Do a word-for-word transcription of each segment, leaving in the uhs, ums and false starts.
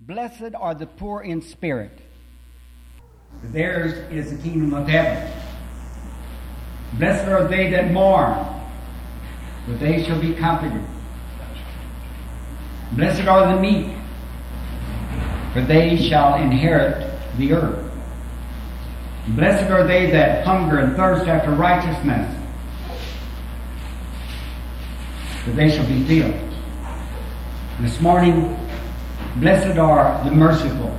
Blessed are the poor in spirit. Theirs is the kingdom of heaven. Blessed are they that mourn, for they shall be comforted. Blessed are the meek, for they shall inherit the earth. Blessed are they that hunger and thirst after righteousness, for they shall be filled. This morning, blessed are the merciful,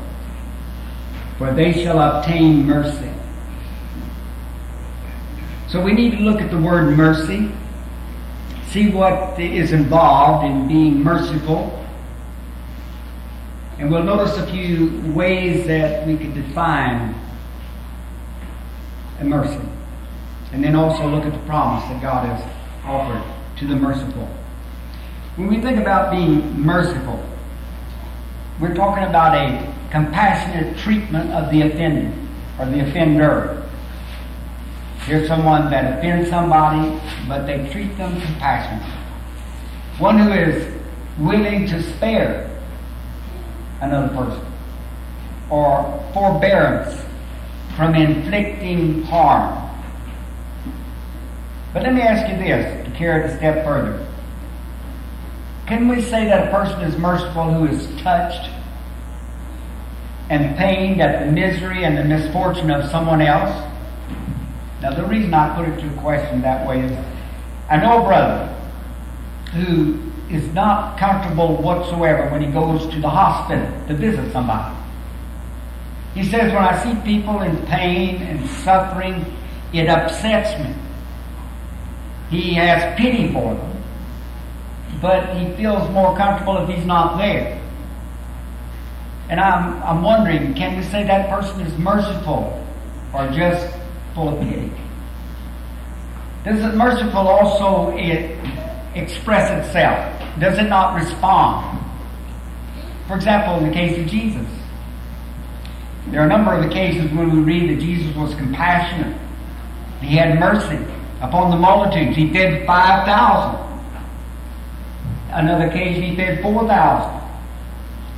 for they shall obtain mercy. So we need to look at the word mercy, see what is involved in being merciful, and we'll notice a few ways that we could define a mercy, and then also look at the promise that God has offered to the merciful. When we think about being merciful, we're talking about a compassionate treatment of the offended or the offender. Here's someone that offends somebody, but they treat them compassionately. One who is willing to spare another person or forbearance from inflicting harm. But let me ask you this, to carry it a step further. Can we say that a person is merciful who is touched and pained at the misery and the misfortune of someone else? Now, the reason I put it to a question that way is I know a brother who is not comfortable whatsoever when he goes to the hospital to visit somebody. He says, when I see people in pain and suffering, it upsets me. He has pity for them, but he feels more comfortable if he's not there. And I'm I'm wondering, can we say that person is merciful or just full of pity? Does it merciful also it express itself? Does it not respond? For example, in the case of Jesus, there are a number of occasions when we read that Jesus was compassionate. He had mercy upon the multitudes. He fed five thousand. Another occasion he fed four thousand.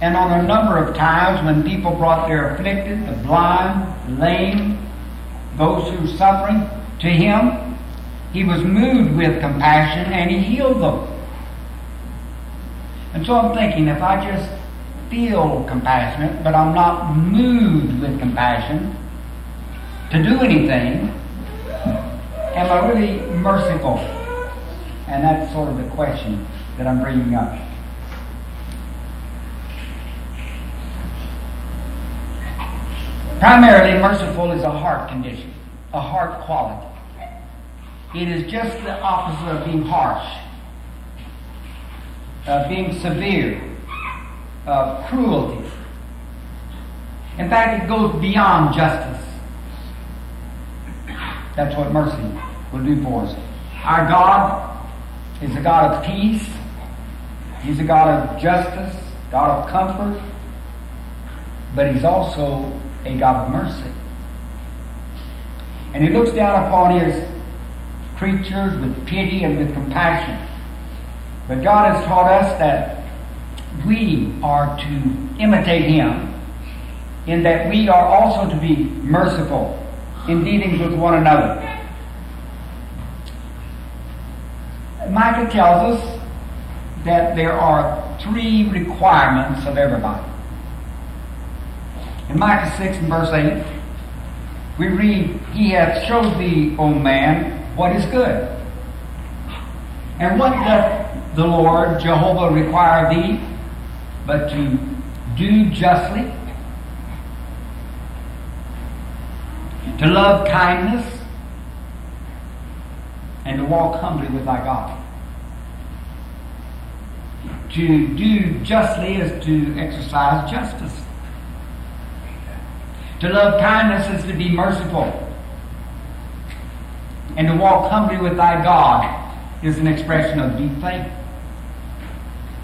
And on a number of times when people brought their afflicted, the blind, the lame, those who were suffering, to him, he was moved with compassion and he healed them. And so I'm thinking, if I just feel compassionate, but I'm not moved with compassion to do anything, am I really merciful? And that's sort of the question that I'm bringing up. Primarily, merciful is a heart condition, a heart quality. It is just the opposite of being harsh, of being severe, of cruelty. In fact, it goes beyond justice. That's what mercy will do for us. Our God is a God of peace. He's a God of justice, God of comfort, but He's also a God of mercy. And He looks down upon His creatures with pity and with compassion. But God has taught us that we are to imitate Him in that we are also to be merciful in dealings with one another. Micah tells us that there are three requirements of everybody. In Micah six and verse eight, we read, He hath showed thee, O man, what is good. And what doth the Lord Jehovah require of thee, but to do justly, to love kindness, and to walk humbly with thy God. To do justly is to exercise justice. To love kindness is to be merciful. And to walk humbly with thy God is an expression of deep faith.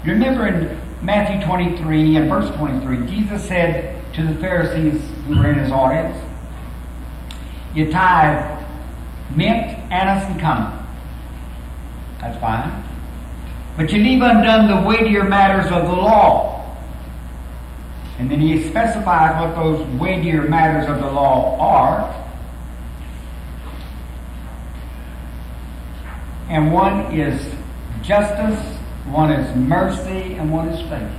You remember in Matthew twenty-three and verse twenty-three, Jesus said to the Pharisees who were in his audience, You tithe mint, anise, and cumin. That's fine. But you leave undone the weightier matters of the law. And then he specifies what those weightier matters of the law are. And one is justice, one is mercy, and one is faith.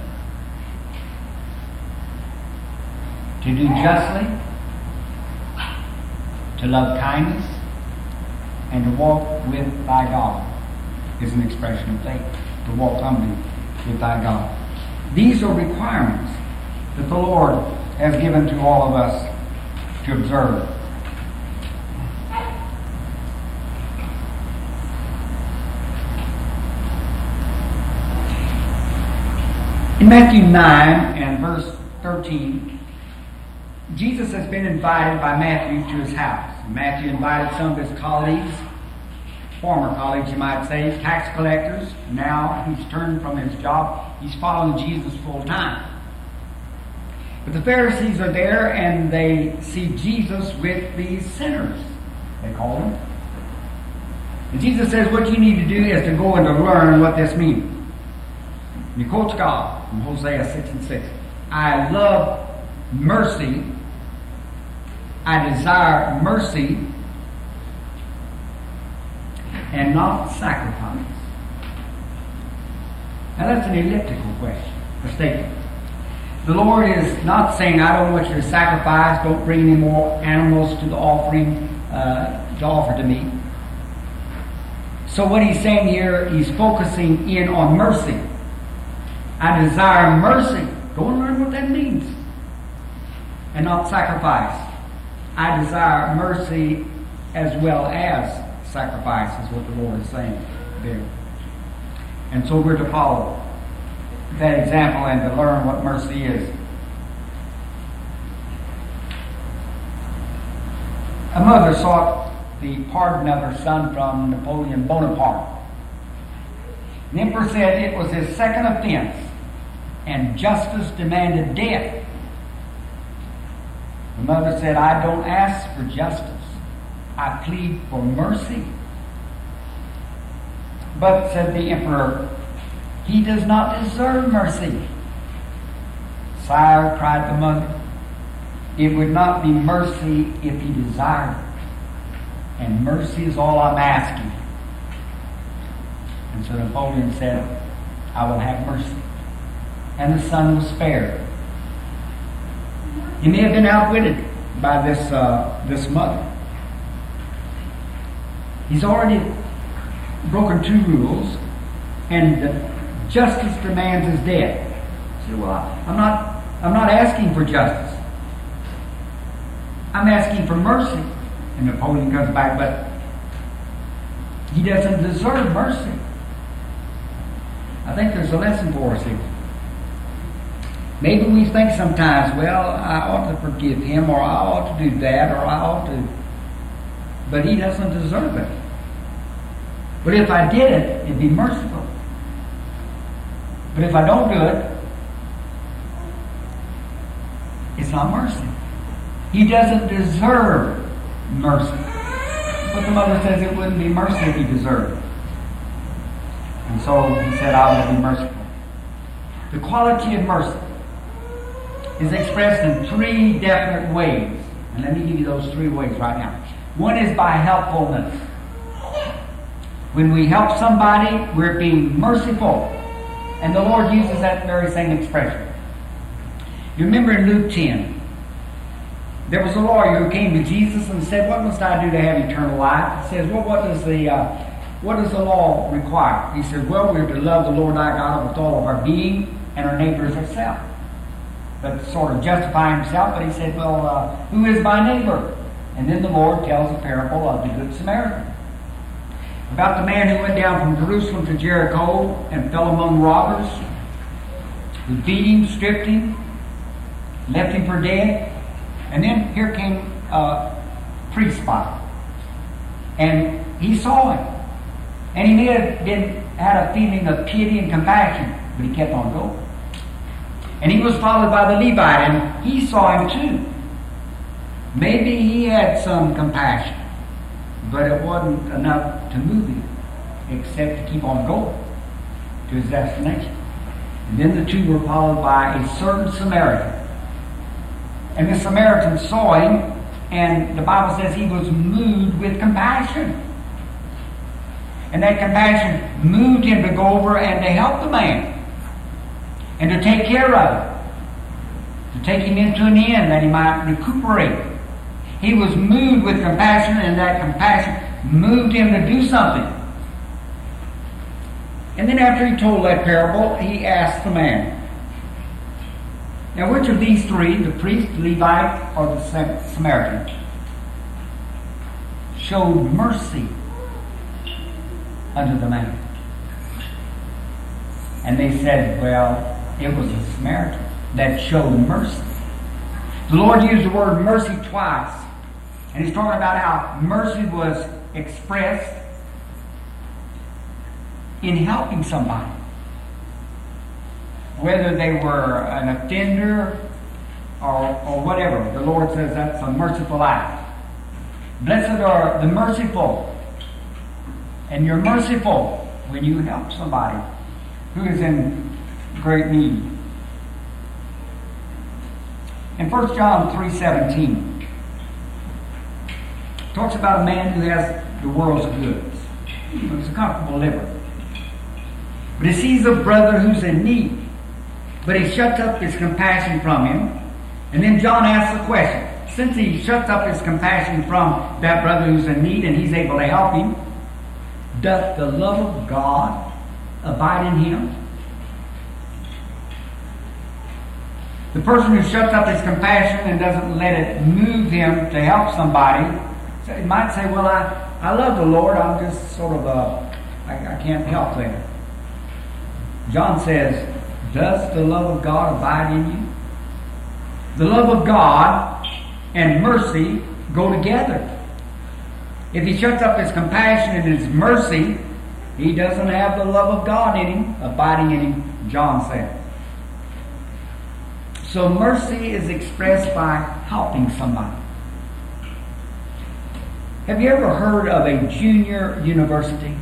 To do justly, to love kindness, and to walk with thy God is an expression of faith, to walk humbly with thy God. These are requirements that the Lord has given to all of us to observe. In Matthew nine and verse thirteen, Jesus has been invited by Matthew to his house. Matthew invited some of his colleagues, former colleagues you might say, tax collectors. Now he's turned from his job. He's following Jesus full time. But the Pharisees are there and they see Jesus with these sinners, they call them. And Jesus says, what you need to do is to go and to learn what this means. And he quotes God from Hosea six and six. I love mercy. I desire mercy and not sacrifice. Now that's an elliptical question, a statement. The Lord is not saying, I don't want you to sacrifice, don't bring any more animals to the offering, uh, to offer to me. So what he's saying here, he's focusing in on mercy. I desire mercy. Go and learn what that means. And not sacrifice. I desire mercy as well as sacrifice is what the Lord is saying there. And so we're to follow that example and to learn what mercy is. A mother sought the pardon of her son from Napoleon Bonaparte. The emperor said it was his second offense, and justice demanded death. The mother said, I don't ask for justice. I plead for mercy. But, said the emperor, he does not deserve mercy. Sire, cried the mother, it would not be mercy if he desired it. And mercy is all I'm asking. And so Napoleon said, I will have mercy. And the son was spared. He may have been outwitted by this, uh, this mother. He's already broken two rules, and justice demands his death. He said, well, I'm not, I'm not asking for justice. I'm asking for mercy. And Napoleon comes back, but he doesn't deserve mercy. I think there's a lesson for us here. Maybe we think sometimes, well, I ought to forgive him, or I ought to do that, or I ought to... But he doesn't deserve it. But if I did it, it'd be merciful. But if I don't do it, it's not mercy. He doesn't deserve mercy. But the mother says it wouldn't be mercy if he deserved it. And so he said, I will be merciful. The quality of mercy is expressed in three definite ways. And let me give you those three ways right now. One is by helpfulness. When we help somebody, we're being merciful. And the Lord uses that very same expression. You remember in Luke ten, there was a lawyer who came to Jesus and said, what must I do to have eternal life? He says, well, what does the... Uh, What does the law require? He said, well, we're to love the Lord our God with all of our being and our neighbor as ourselves. That's sort of justifying himself, but he said, well, uh, who is my neighbor? And then the Lord tells the parable of the Good Samaritan, about the man who went down from Jerusalem to Jericho and fell among robbers, who beat him, stripped him, left him for dead. And then here came a priest by, and he saw him. And he may have been, had a feeling of pity and compassion, but he kept on going. And he was followed by the Levite, and he saw him too. Maybe he had some compassion, but it wasn't enough to move him, except to keep on going to his destination. And then the two were followed by a certain Samaritan. and this Samaritan saw him, and the Bible says he was moved with compassion. And that compassion moved him to go over and to help the man, and to take care of him, to take him into an inn that he might recuperate. He was moved with compassion, and that compassion moved him to do something. And then after he told that parable, he asked the man, now which of these three, the priest, Levite, or the Samaritan, showed mercy unto the man? And they said, well, it was the Samaritan that showed mercy. The Lord used the word mercy twice. And he's talking about how mercy was expressed in helping somebody. Whether they were an offender or, or whatever, the Lord says that's a merciful act. Blessed are the merciful. And you're merciful when you help somebody who is in great need. In First John three seventeen, it talks about a man who has the world's goods. He's a comfortable liver. But he sees a brother who's in need, but he shuts up his compassion from him. And then John asks the question, since he shuts up his compassion from that brother who's in need and he's able to help him, doth the love of God abide in him? The person who shuts up his compassion and doesn't let it move him to help somebody, he might say, well, I, I love the Lord, I'm just sort of, a, I, I can't help there. John says, does the love of God abide in you? The love of God and mercy go together. If he shuts up his compassion and his mercy, he doesn't have the love of God in him, abiding in him, John said. So mercy is expressed by helping somebody. Have you ever heard of a junior university?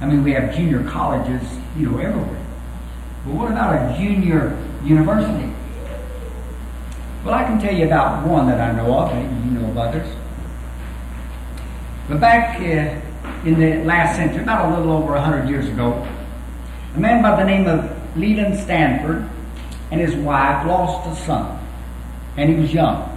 I mean, we have junior colleges, you know, everywhere. But what about a junior university? Well, I can tell you about one that I know of, and you know of others. But back uh, in the last century, about a little over one hundred years ago, a man by the name of Leland Stanford and his wife lost a son, and he was young.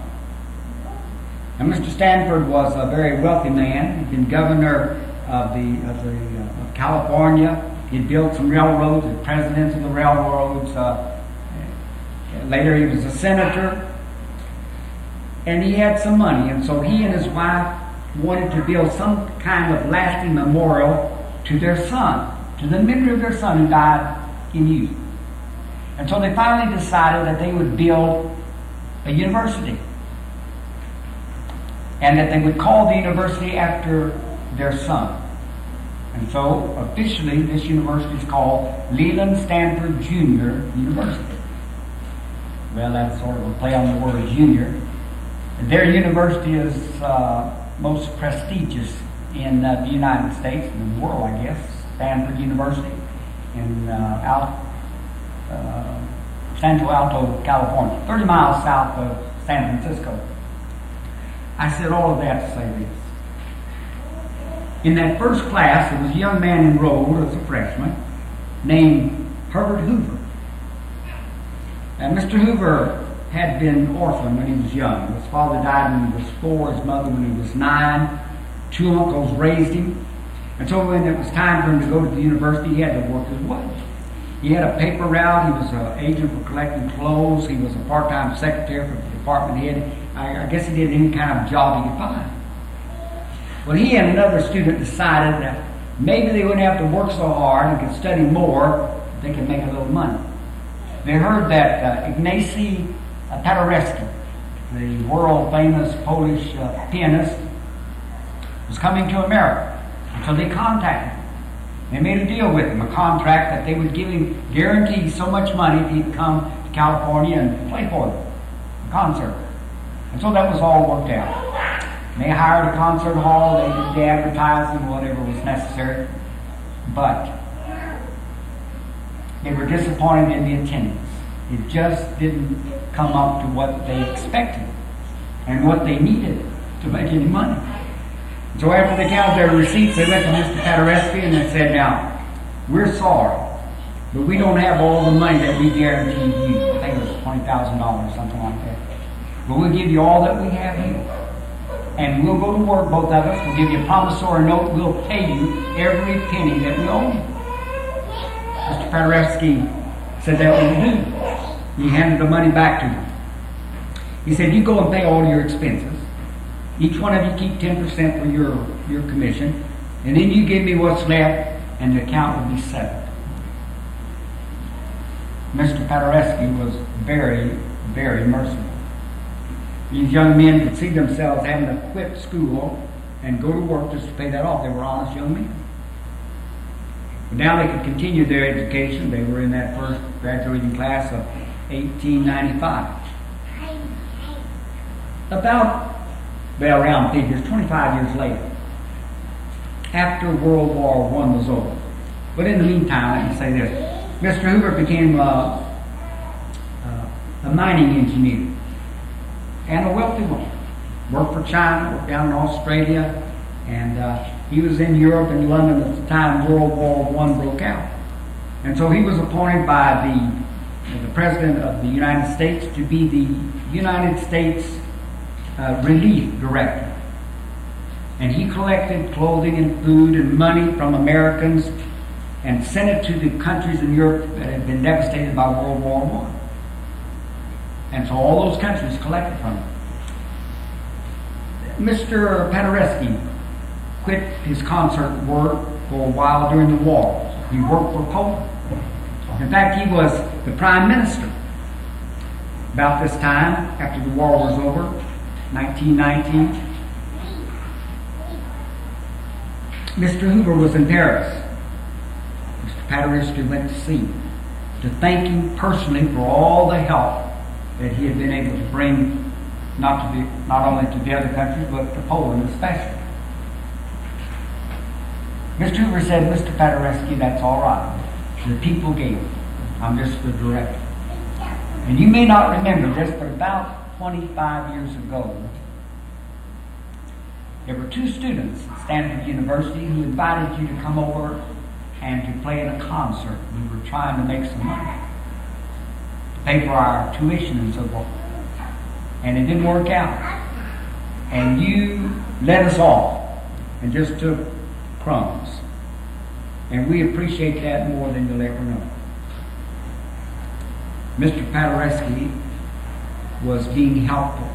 Now, Mister Stanford was a very wealthy man. He'd been governor of the of the uh, of California. He'd built some railroads, and president of the railroads. Uh, later, he was a senator, and he had some money. And so he and his wife wanted to build some kind of lasting memorial to their son, to the memory of their son who died in youth. And so they finally decided that they would build a university, and that they would call the university after their son. And so officially this university is called Leland Stanford Junior University. Well, that's sort of a play on the word junior. And their university is uh, most prestigious in uh, the United States, in the world, I guess. Stanford University in uh, Al- uh, Santo Alto, California, thirty miles south of San Francisco. I said all of that to say this. In that first class, there was a young man enrolled as a freshman named Herbert Hoover. Now, Mister Hoover had been orphaned when he was young. His father died when he was four, his mother when he was nine. Two uncles raised him. And so when it was time for him to go to the university, he had to work his way. He had a paper route. He was an agent for collecting clothes. He was a part-time secretary for the department head. I, I guess he did any kind of job he could find. Well, he and another student decided that maybe they wouldn't have to work so hard and could study more. They could make a little money. They heard that uh, Ignacy Paderewski, the world-famous Polish uh, pianist, was coming to America. And so they contacted him. They made a deal with him, a contract that they would give him, guarantee so much money if he'd come to California and play for them, a concert. And so that was all worked out. They hired a concert hall, they did the advertising, whatever was necessary. But they were disappointed in the attendance. It just didn't come up to what they expected and what they needed to make any money. So after they counted their receipts, they went to Mister Paderewski and they said, "Now, we're sorry, but we don't have all the money that we guaranteed you." I think it was twenty thousand dollars or something like that. "But we'll give you all that we have here. And we'll go to work, both of us. We'll give you a promissory note. We'll pay you every penny that we owe you." Mister Paderewski said that would do. He handed the money back to him. He said, "You go and pay all your expenses. Each one of you keep ten percent for your, your commission. And then you give me what's left and the account will be settled." Mister Paderewski was very, very merciful. These young men could see themselves having to quit school and go to work just to pay that off. They were honest young men. But now they could continue their education. They were in that first graduating class of eighteen ninety-five. About, well, around figures, twenty-five years later, after World War One was over. But in the meantime, let me say this. Mister Hoover became uh, uh, a mining engineer and a wealthy one. Worked for China, worked down in Australia, and uh, he was in Europe and London at the time World War One broke out. And so he was appointed by the, the President of the United States to be the United States uh, Relief Director. And he collected clothing and food and money from Americans and sent it to the countries in Europe that had been devastated by World War One. And so all those countries collected from him. Mister Paderewski quit his concert work for a while during the war. He worked for Poland. In fact, he was the Prime Minister. About this time, after the war was over, nineteen nineteen, Mister Hoover was in Paris. Mister Paderewski went to see him to thank him personally for all the help that he had been able to bring, not to be, not only to the other countries, but to Poland especially. Mister Hoover said, "Mister Paderewski, that's all right. The people gave it. I'm just the director." And you may not remember this, but about twenty-five years ago, there were two students at Stanford University who invited you to come over and to play in a concert. We were trying to make some money, to pay for our tuition and so forth. And it didn't work out. And you let us off and just took crumbs. And we appreciate that more than you'll ever know. Mister Paderewski was being helpful,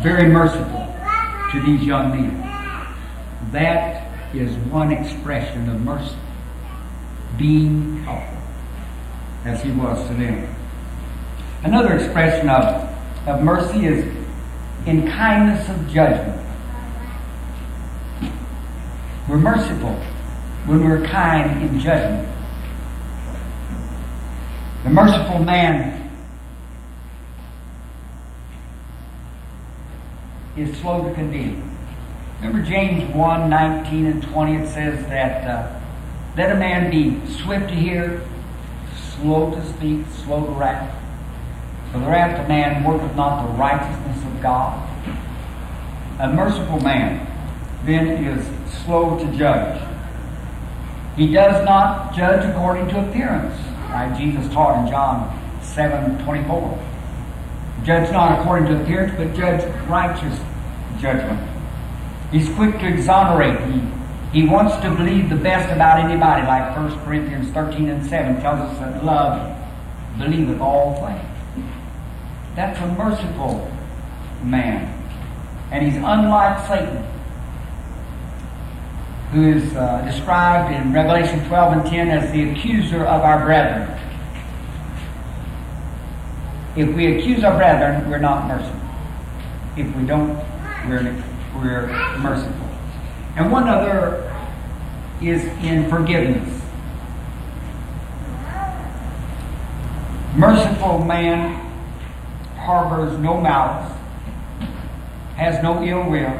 very merciful to these young men. That is one expression of mercy, being helpful, as he was to them. Another expression of, of mercy is in kindness of judgment. We're merciful when we're kind in judgment. The merciful man is slow to condemn. Remember James one, nineteen and twenty, it says that uh, let a man be swift to hear, slow to speak, slow to wrath. For the wrath of man worketh not the righteousness of God. A merciful man then is slow to judge. He does not judge according to appearance, like Jesus taught in John seven, twenty-four. Judge not according to appearance, but judge righteous judgment. He's quick to exonerate. He, he wants to believe the best about anybody, like First Corinthians thirteen and seven tells us that love believeth all things. That's a merciful man. And he's unlike Satan, who is uh, described in Revelation twelve and ten as the accuser of our brethren. If we accuse our brethren, we're not merciful. If we don't, we're an We're merciful. And one other is in forgiveness. Merciful man harbors no malice, has no ill will.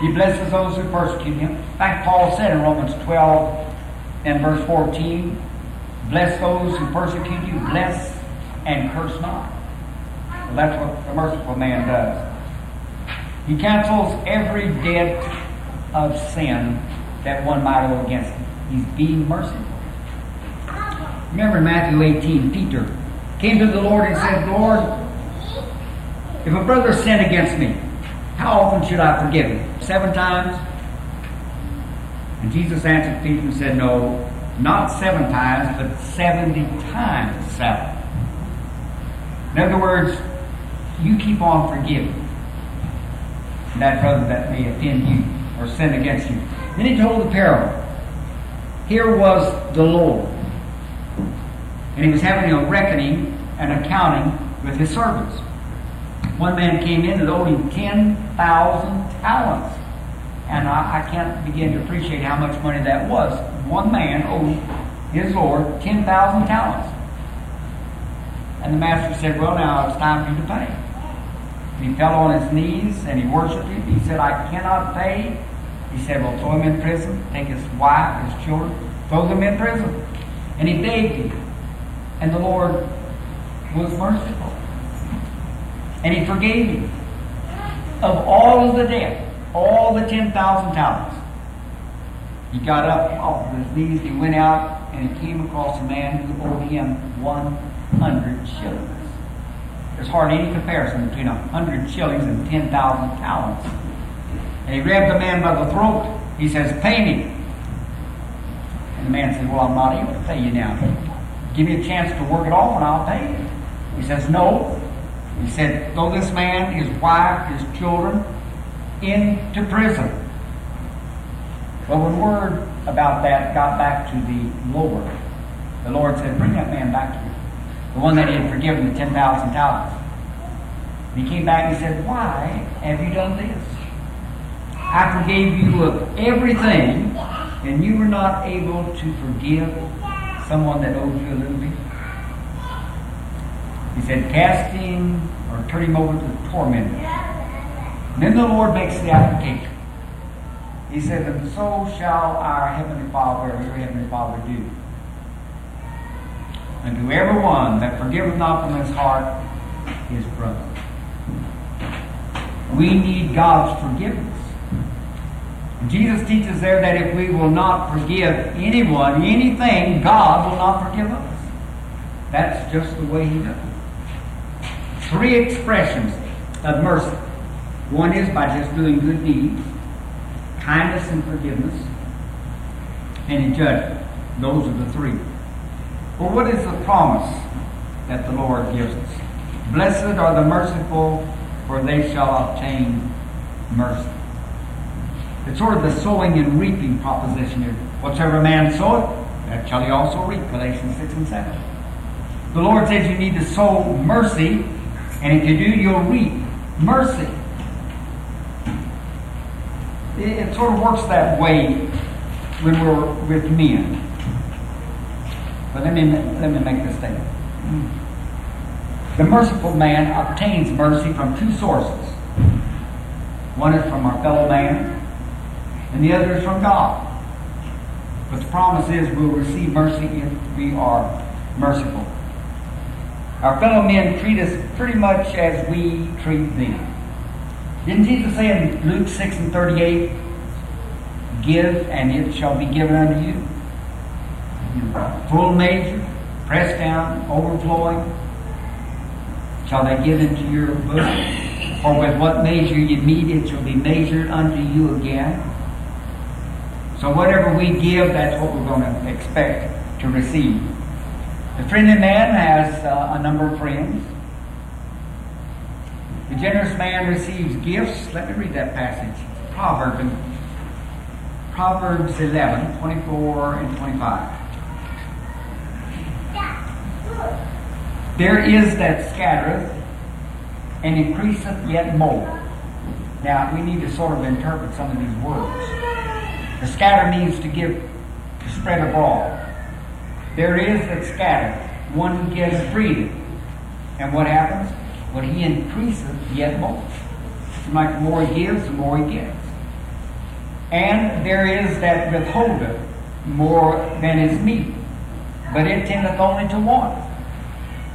He blesses those who persecute him. In fact, Paul said in Romans twelve and verse fourteen, Bless those who persecute you. Bless and curse not. Well, that's what the merciful man does. He cancels every debt of sin that one might owe against him. He's being merciful. Remember in Matthew eighteen, Peter came to the Lord and said, Lord, if a brother sinned against me, how often should I forgive him? Seven times? And Jesus answered Peter and said, no, not seven times, but seventy times seven. In other words, you keep on forgiving that brother that may offend you or sin against you. Then he told the parable. Here was the Lord, and he was having a reckoning and accounting with his servants. One man came in and owed him ten thousand talents. And I, I can't begin to appreciate how much money that was. One man owed his Lord ten thousand talents. And the master said, well, now it's time for you to pay. And he fell on his knees and he worshipped him. He said, I cannot pay. He said, well, throw him in prison. Take his wife, his children, throw them in prison. And he begged him. And the Lord was merciful. And he forgave him of all of the debt, all the ten thousand talents. He got up off of his knees, he went out, and he came across a man who owed him one hundred shillings. There's hardly any comparison between one hundred shillings and ten thousand talents. And he grabbed the man by the throat. He says, pay me. And the man said, well, I'm not able to pay you now. Give me a chance to work it off and I'll pay you. He says, no. He said, throw this man, his wife, his children, into prison. But when word about that got back to the Lord, the Lord said, bring that man back to me, the one that he had forgiven the ten thousand talents. And he came back and he said, why have you done this? I forgave you of everything, and you were not able to forgive someone that owed you a little bit. He said, cast him or turn him over to the tormentor. And then the Lord makes the application. He said, and so shall our Heavenly Father, or your Heavenly Father, do. And to every one that forgiveth not from his heart his brother. We need God's forgiveness. And Jesus teaches there that if we will not forgive anyone, anything, God will not forgive us. That's just the way he does it. Three expressions of mercy. One is by just doing good deeds, kindness and forgiveness, and in judgment. Those are the three. Well, what is the promise that the Lord gives us? Blessed are the merciful, for they shall obtain mercy. It's sort of the sowing and reaping proposition here. Whatsoever a man soweth, that shall he also reap. Galatians six and seven. The Lord says you need to sow mercy, and if you do, you'll reap mercy. It, it sort of works that way when we're with men. But let me, let me make this statement. The merciful man obtains mercy from two sources. One is from our fellow man, and the other is from God. But the promise is we'll receive mercy if we are merciful. Our fellow men treat us pretty much as we treat them. Didn't Jesus say in Luke six and thirty-eight, give and it shall be given unto you? Full measure, pressed down, overflowing, shall they give into your bosom? For with what measure you meet, it shall be measured unto you again. So whatever we give, that's what we're going to expect to receive. The friendly man has uh, a number of friends. The generous man receives gifts. Let me read that passage. Proverbs, Proverbs eleven, twenty-four and twenty-five. There is that scattereth and increaseth yet more. Now, we need to sort of interpret some of these words. The scatter means to give, to spread abroad. There is that scattereth, one gives freely. And what happens? Well, he increases yet more. Like the more he gives, the more he gets. And there is that withholdeth more than is meet. but it tendeth only to one.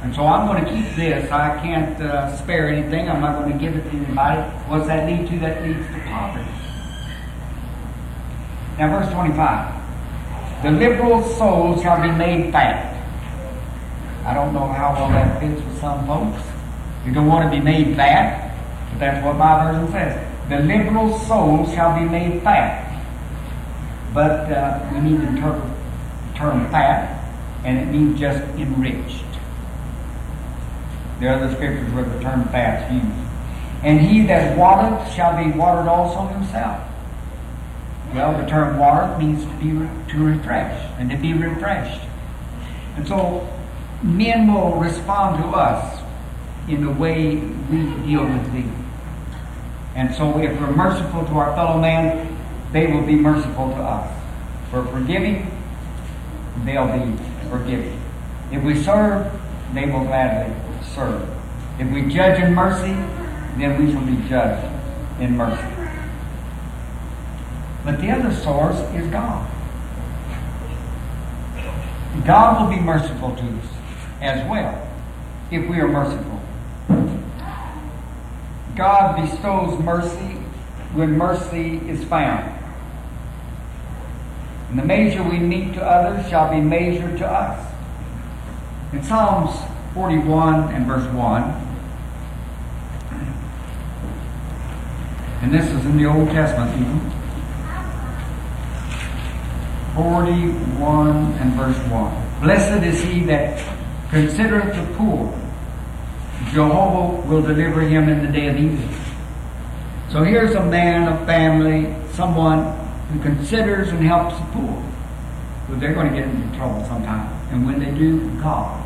And so I'm going to keep this. I can't uh, spare anything. I'm not going to give it to anybody. What does that lead to? That leads to poverty. Now, verse twenty-five. The liberal soul shall be made fat. I don't know how well that fits with some folks. You don't want to be made fat, but that's what my version says. The liberal soul shall be made fat. But uh, we need to interpret the term fat, and it means just enriched. There are other scriptures where the term fat's used. And he that watereth shall be watered also himself. Well, the term watereth means to be re- to refresh, and to be refreshed. And so men will respond to us in the way we deal with these. And so if we're merciful to our fellow man, they will be merciful to us. If we're forgiving, they'll be forgiving. If we serve, they will gladly serve. If we judge in mercy, then we shall be judged in mercy. But the other source is God. God will be merciful to us as well, if we are merciful. God bestows mercy when mercy is found. And the measure we meet to others shall be measured to us. In Psalms forty-one and verse one, and this is in the Old Testament even, forty-one and verse one. Blessed is he that considereth the poor. Jehovah will deliver him in the day of evil. So here's a man, a family, someone who considers and helps the poor. But they're going to get into trouble sometime. And when they do, God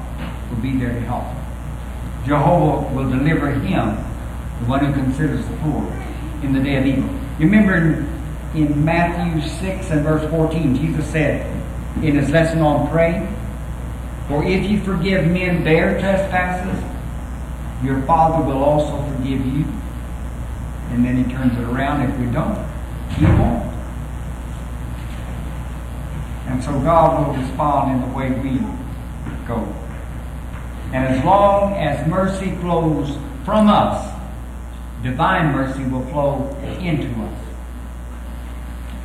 will be there to help them. Jehovah will deliver him, the one who considers the poor, in the day of evil. You remember in, in Matthew six and verse fourteen, Jesus said in his lesson on praying, for if you forgive men their trespasses, your Father will also forgive you. And then he turns it around. If we don't, he won't. And so God will respond in the way we go. And as long as mercy flows from us, divine mercy will flow into us.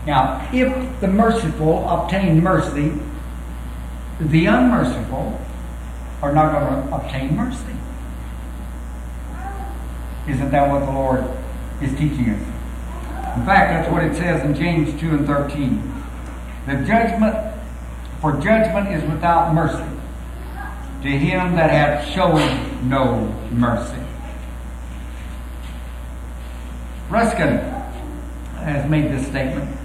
Now, if the merciful obtain mercy, the unmerciful are not going to obtain mercy. Isn't that what the Lord is teaching us? In fact, that's what it says in James two and thirteen. The judgment, for judgment is without mercy to him that hath shown no mercy. Ruskin has made this statement.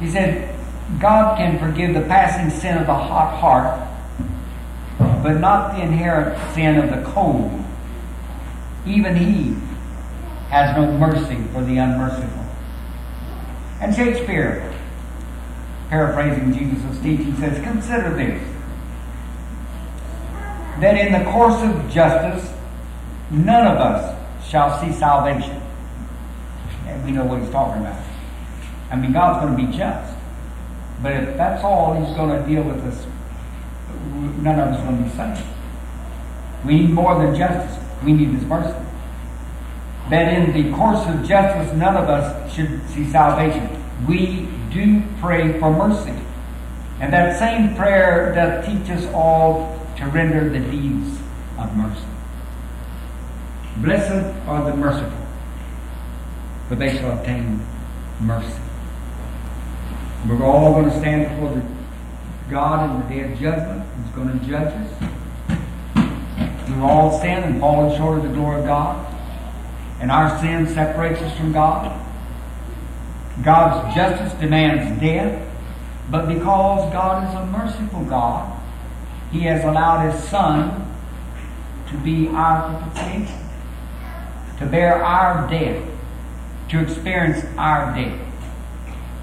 He said, God can forgive the passing sin of the hot heart, but not the inherent sin of the cold. Even he has no mercy for the unmerciful. And Shakespeare, paraphrasing Jesus' teaching, says, consider this, that in the course of justice, none of us shall see salvation. And we know what he's talking about. I mean, God's going to be just. But if that's all he's going to deal with us, none of us are going to be saved. We need more than justice. We need his mercy. That in the course of justice, none of us should see salvation. We do pray for mercy. And that same prayer doth teach us all to render the deeds of mercy. Blessed are the merciful, for they shall obtain mercy. We're all going to stand before God in the day of judgment. He's going to judge us. We've all sinned and fallen short of the glory of God. And our sin separates us from God. God's justice demands death. But because God is a merciful God, he has allowed his Son to be our propitiation, to bear our death, to experience our death,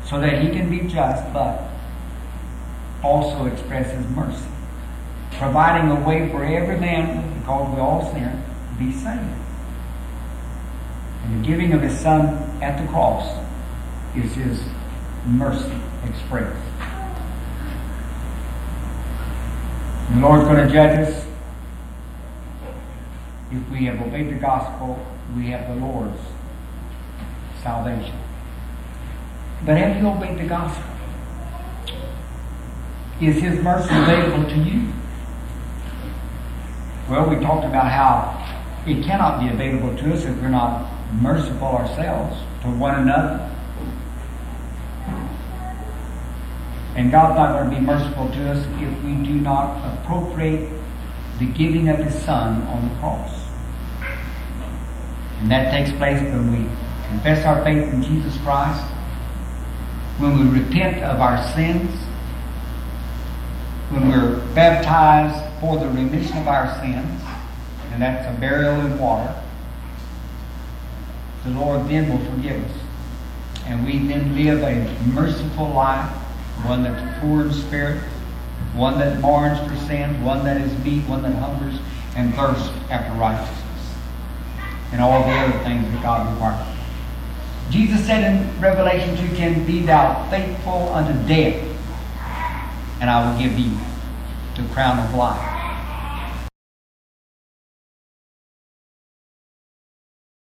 so that he can be just, but also express his mercy, providing a way for every man, because we all sin, to be saved. And the giving of his Son at the cross is his mercy expressed. The Lord's going to judge us. If we have obeyed the gospel, we have the Lord's salvation. But have you obeyed the gospel? Is His mercy available to you? Well, we talked about how it cannot be available to us if we're not merciful ourselves to one another. And God's not going to be merciful to us if we do not appropriate the giving of His Son on the cross. And that takes place when we confess our faith in Jesus Christ, when we repent of our sins, when we're baptized for the remission of our sins, and that's a burial in water. The Lord then will forgive us. And we then live a merciful life, one that's poor in spirit, one that mourns for sins, one that is meek, one that hungers and thirsts after righteousness, and all the other things that God requires. Jesus said in Revelation two, "Can be thou faithful unto death, and I will give thee the crown of life."